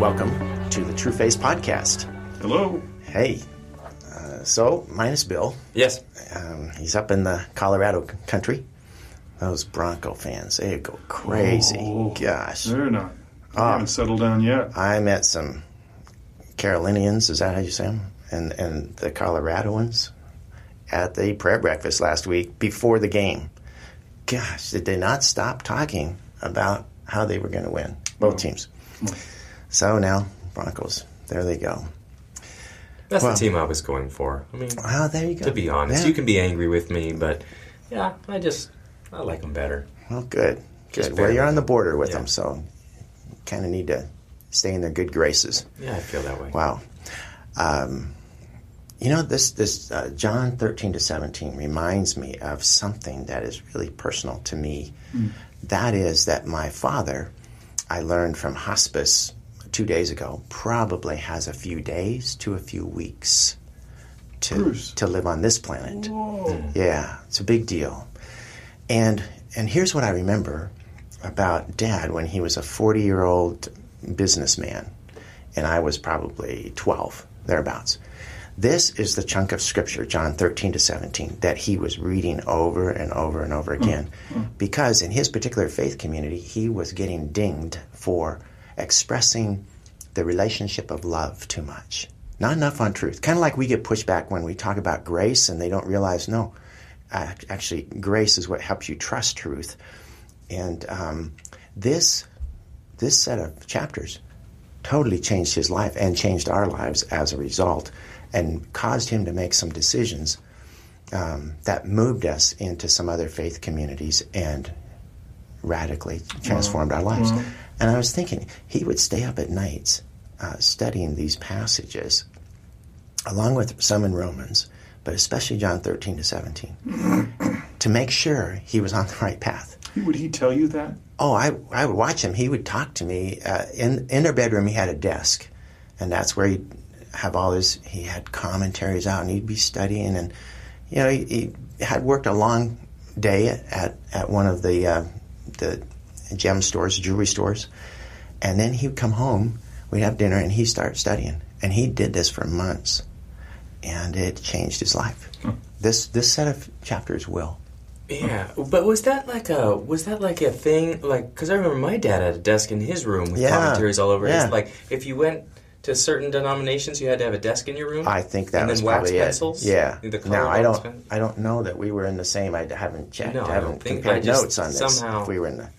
Welcome to the True Face Podcast. Hello. Hey. So, minus Bill. Yes. He's up in the Colorado country. Those Bronco fans, they go crazy. Oh, gosh. They're not. They haven't settled down yet. I met some Carolinians, is that how you say them? And the Coloradoans at the prayer breakfast last week before the game. Gosh, did they not stop talking about how they were going to win, both teams. So now, Broncos, there they go. That's the team I was going for. I mean, there you go. To be honest, you can be angry with me, but yeah, I like them better. Well, good. Well, you're on the border with them, so you kind of need to stay in their good graces. Yeah, I feel that way. Wow. This John 13 to 17 reminds me of something that is really personal to me. Mm. That is that my father, I learned from hospice 2 days ago, probably has a few days to a few weeks to live on this planet. Whoa. Yeah, it's a big deal. And here's what I remember about Dad when he was a 40-year-old businessman, and I was probably 12, thereabouts. This is the chunk of Scripture, John 13 to 17, that he was reading over and over and over again, because in his particular faith community, he was getting dinged for expressing the relationship of love too much. Not enough on truth. Kind of like we get pushed back when we talk about grace and they don't realize, actually, grace is what helps you trust truth. And this set of chapters totally changed his life and changed our lives as a result and caused him to make some decisions that moved us into some other faith communities and radically transformed our lives. Yeah. And I was thinking, he would stay up at nights studying these passages, along with some in Romans, but especially John 13 to 17, to make sure he was on the right path. Would he tell you that? Oh, I would watch him. He would talk to me. In their bedroom, he had a desk, and that's where he'd have all his... He had commentaries out, and he'd be studying, and, he had worked a long day at one of the gem stores, jewelry stores, and then he would come home, we'd have dinner, and he'd start studying. And he did this for months, and it changed his life. Hmm. This set of chapters will. Yeah, but was that like a thing? Like, because I remember my dad had a desk in his room with commentaries all over. Yeah. His, like, if you went to certain denominations, you had to have a desk in your room. I think that was probably it. And then wax pencils. Yeah. No, I don't know that we were in the same. I haven't checked. No, I haven't compared notes on this. Somehow, if we were in the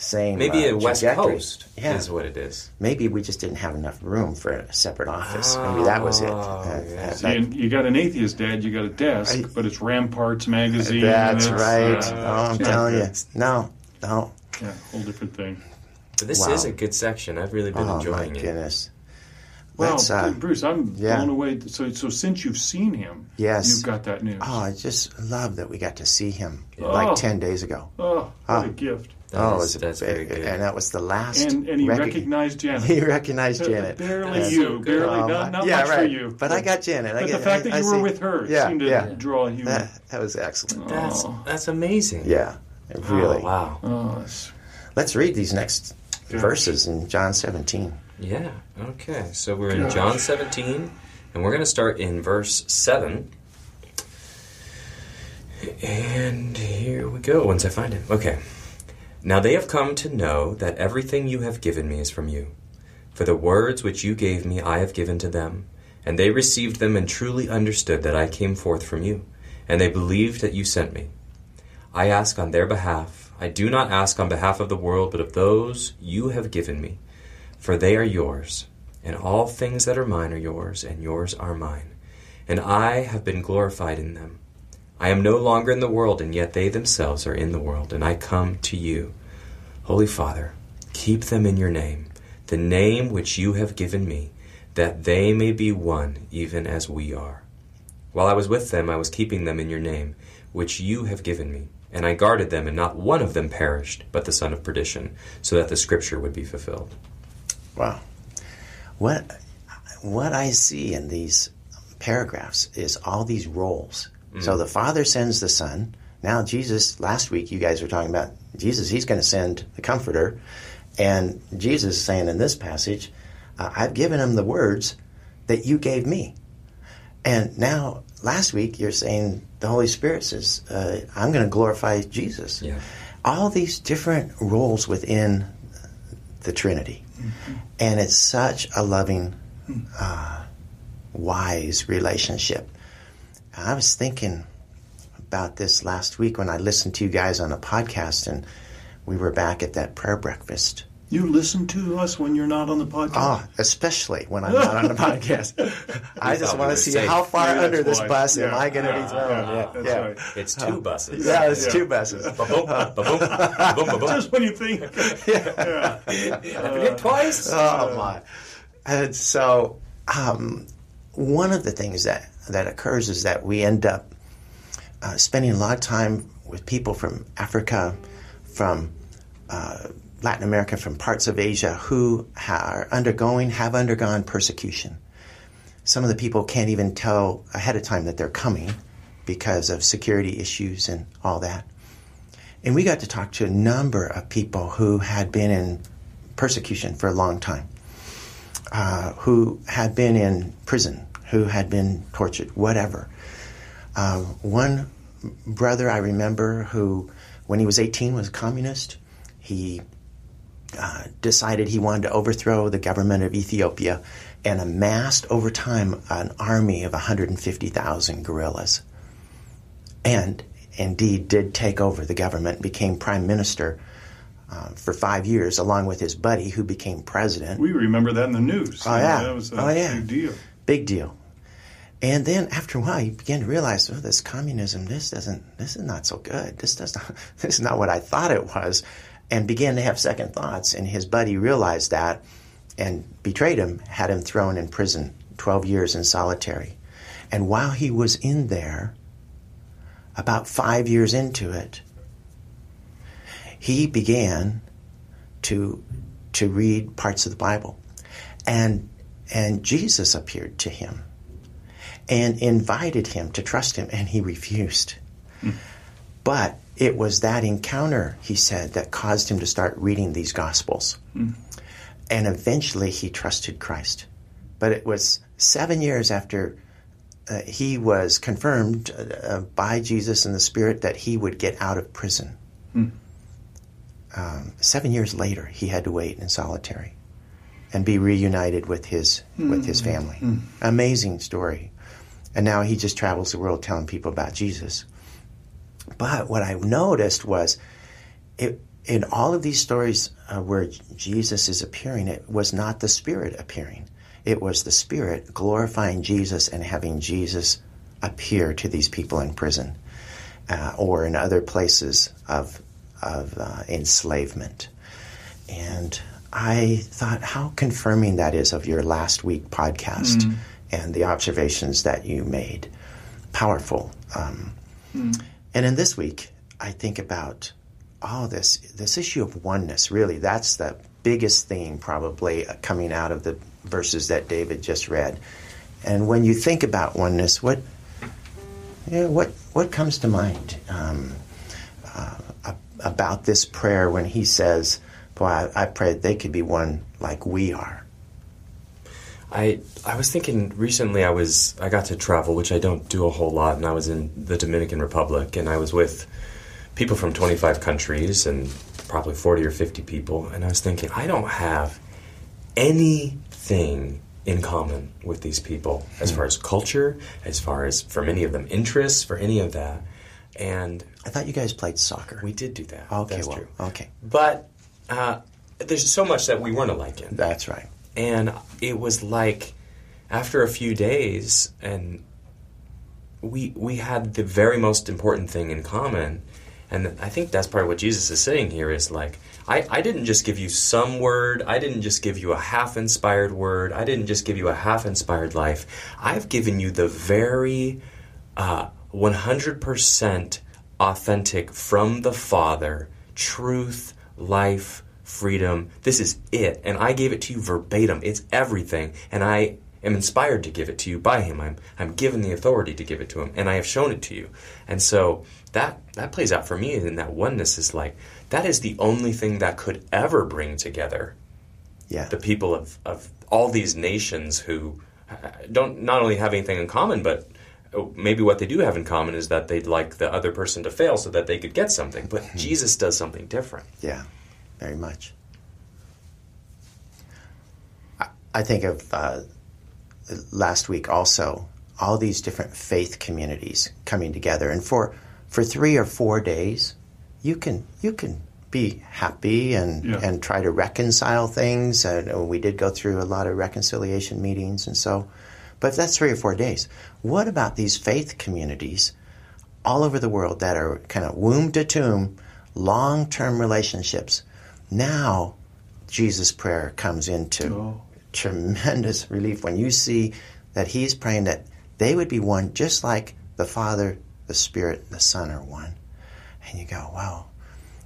same, maybe a West Coast is what it is. Maybe we just didn't have enough room for a separate office. Maybe that was it. You got an atheist dad, you got a desk, but it's Ramparts magazine. That's right. I'm telling you. No. Yeah, whole different thing. But this is a good section. I've really been enjoying it. Oh, my goodness. Well, Bruce, I'm blown away. So since you've seen him, you've got that news. Oh, I just love that we got to see him 10 days ago. Oh, what a gift. That's very good. And that was the last. And he recognized Janet. He recognized Janet. Barely, not much for you. But I got Janet. The fact that you were with her seemed to draw you. That was excellent. That's amazing. Yeah, really. Wow. Let's read these next verses in John 17. Yeah, okay. So we're in John 17, and we're going to start in verse 7. And here we go, once I find it. Okay. Now they have come to know that everything you have given me is from you. For the words which you gave me I have given to them, and they received them and truly understood that I came forth from you, and they believed that you sent me. I ask on their behalf. I do not ask on behalf of the world, but of those you have given me. For they are yours, and all things that are mine are yours, and yours are mine. And I have been glorified in them. I am no longer in the world, and yet they themselves are in the world, and I come to you. Holy Father, keep them in your name, the name which you have given me, that they may be one, even as we are. While I was with them, I was keeping them in your name, which you have given me. And I guarded them, and not one of them perished, but the son of perdition, so that the Scripture would be fulfilled. Wow. What I see in these paragraphs is all these roles. Mm-hmm. So the Father sends the Son. Now Jesus, last week you guys were talking about Jesus, he's going to send the Comforter. And Jesus is saying in this passage, I've given them the words that you gave me. And now, last week, you're saying the Holy Spirit says, I'm going to glorify Jesus. Yeah. All these different roles within the Trinity. Mm-hmm. And it's such a loving, wise relationship. I was thinking about this last week when I listened to you guys on a podcast, and we were back at that prayer breakfast. You listen to us when you're not on the podcast? Oh, especially when I'm not on the podcast. I just want to see how far under this bus am I going to be thrown. Yeah, right. It's two buses. Yeah, it's two buses. Just when you think. Yeah. I've been hit twice. Oh, my. And so one of the things that occurs is that we end up spending a lot of time with people from Africa, from Latin America, from parts of Asia who are have undergone persecution. Some of the people can't even tell ahead of time that they're coming because of security issues and all that. And we got to talk to a number of people who had been in persecution for a long time, who had been in prison, who had been tortured, whatever. One brother I remember who, when he was 18, was a communist. He decided he wanted to overthrow the government of Ethiopia and amassed over time an army of 150,000 guerrillas, and indeed did take over the government, became prime minister for 5 years, along with his buddy who became president. We remember that in the news. Oh, yeah. That was a big deal. Big deal. And then after a while, you begin to realize, this communism, this is not so good. This is not what I thought it was. And began to have second thoughts, and his buddy realized that and betrayed him, had him thrown in prison, 12 years in solitary. And while he was in there, about 5 years into it, he began to read parts of the Bible. And Jesus appeared to him and invited him to trust him, and he refused. But it was that encounter, he said, that caused him to start reading these Gospels. Mm. And eventually he trusted Christ. But it was 7 years after he was confirmed by Jesus and the Spirit that he would get out of prison. Mm. 7 years later, he had to wait in solitary and be reunited with his family. Mm. Amazing story. And now he just travels the world telling people about Jesus. But what I noticed was, in all of these stories where Jesus is appearing, it was not the Spirit appearing. It was the Spirit glorifying Jesus and having Jesus appear to these people in prison or in other places of enslavement. And I thought how confirming that is of your last week podcast and the observations that you made. Powerful. And in this week, I think about this issue of oneness, really. That's the biggest theme probably coming out of the verses that David just read. And when you think about oneness, what comes to mind about this prayer when he says, boy, I pray they could be one like we are? I was thinking recently I got to travel, which I don't do a whole lot, and I was in the Dominican Republic, and I was with people from 25 countries and probably 40 or 50 people, and I was thinking, I don't have anything in common with these people as far as culture, as far as, for many of them, interests, for any of that. And I thought you guys played soccer. We did do that. Okay, that's true. Okay. But there's so much that we weren't alike in. That's right. And it was like, after a few days, and we had the very most important thing in common. And I think that's part of what Jesus is saying here is like, I didn't just give you some word. I didn't just give you a half-inspired word. I didn't just give you a half-inspired life. I've given you the very 100% authentic, from the Father, truth, life, freedom. This is it. And I gave it to you verbatim. It's everything. And I am inspired to give it to you by him. I'm given the authority to give it to him. And I have shown it to you. And so that plays out for me. And that oneness is like, that is the only thing that could ever bring together the people of all these nations who don't not only have anything in common, but maybe what they do have in common is that they'd like the other person to fail so that they could get something. But Jesus does something different. Yeah, very much. I think of last week also, all these different faith communities coming together. And for 3 or 4 days, you can be happy and try to reconcile things. And we did go through a lot of reconciliation meetings and so. But if that's 3 or 4 days, what about these faith communities all over the world that are kind of womb to tomb, long-term relationships? Now Jesus' prayer comes into tremendous relief when you see that he's praying that they would be one just like the Father, the Spirit, and the Son are one. And you go, wow,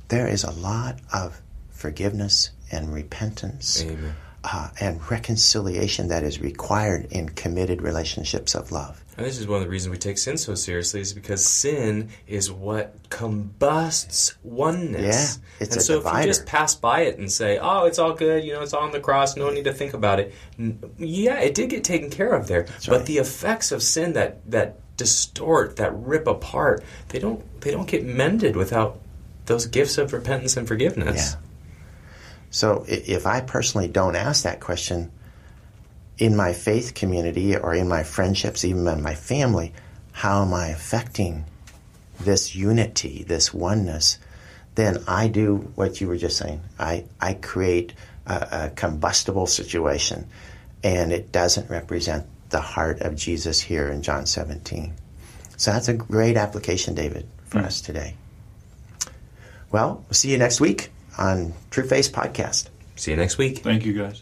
there is a lot of forgiveness and repentance. Amen. And reconciliation that is required in committed relationships of love. And this is one of the reasons we take sin so seriously, is because sin is what combusts oneness. Yeah, it's a divider. If you just pass by it and say, oh, it's all good, it's on the cross, no need to think about it. Yeah, it did get taken care of there. That's right. But the effects of sin that distort, that rip apart, they don't get mended without those gifts of repentance and forgiveness. Yeah. So if I personally don't ask that question in my faith community or in my friendships, even in my family, how am I affecting this unity, this oneness? Then I do what you were just saying. I create a combustible situation, and it doesn't represent the heart of Jesus here in John 17. So that's a great application, David, for us today. Well, we'll see you next week on True Face Podcast. See you next week. Thank you, guys.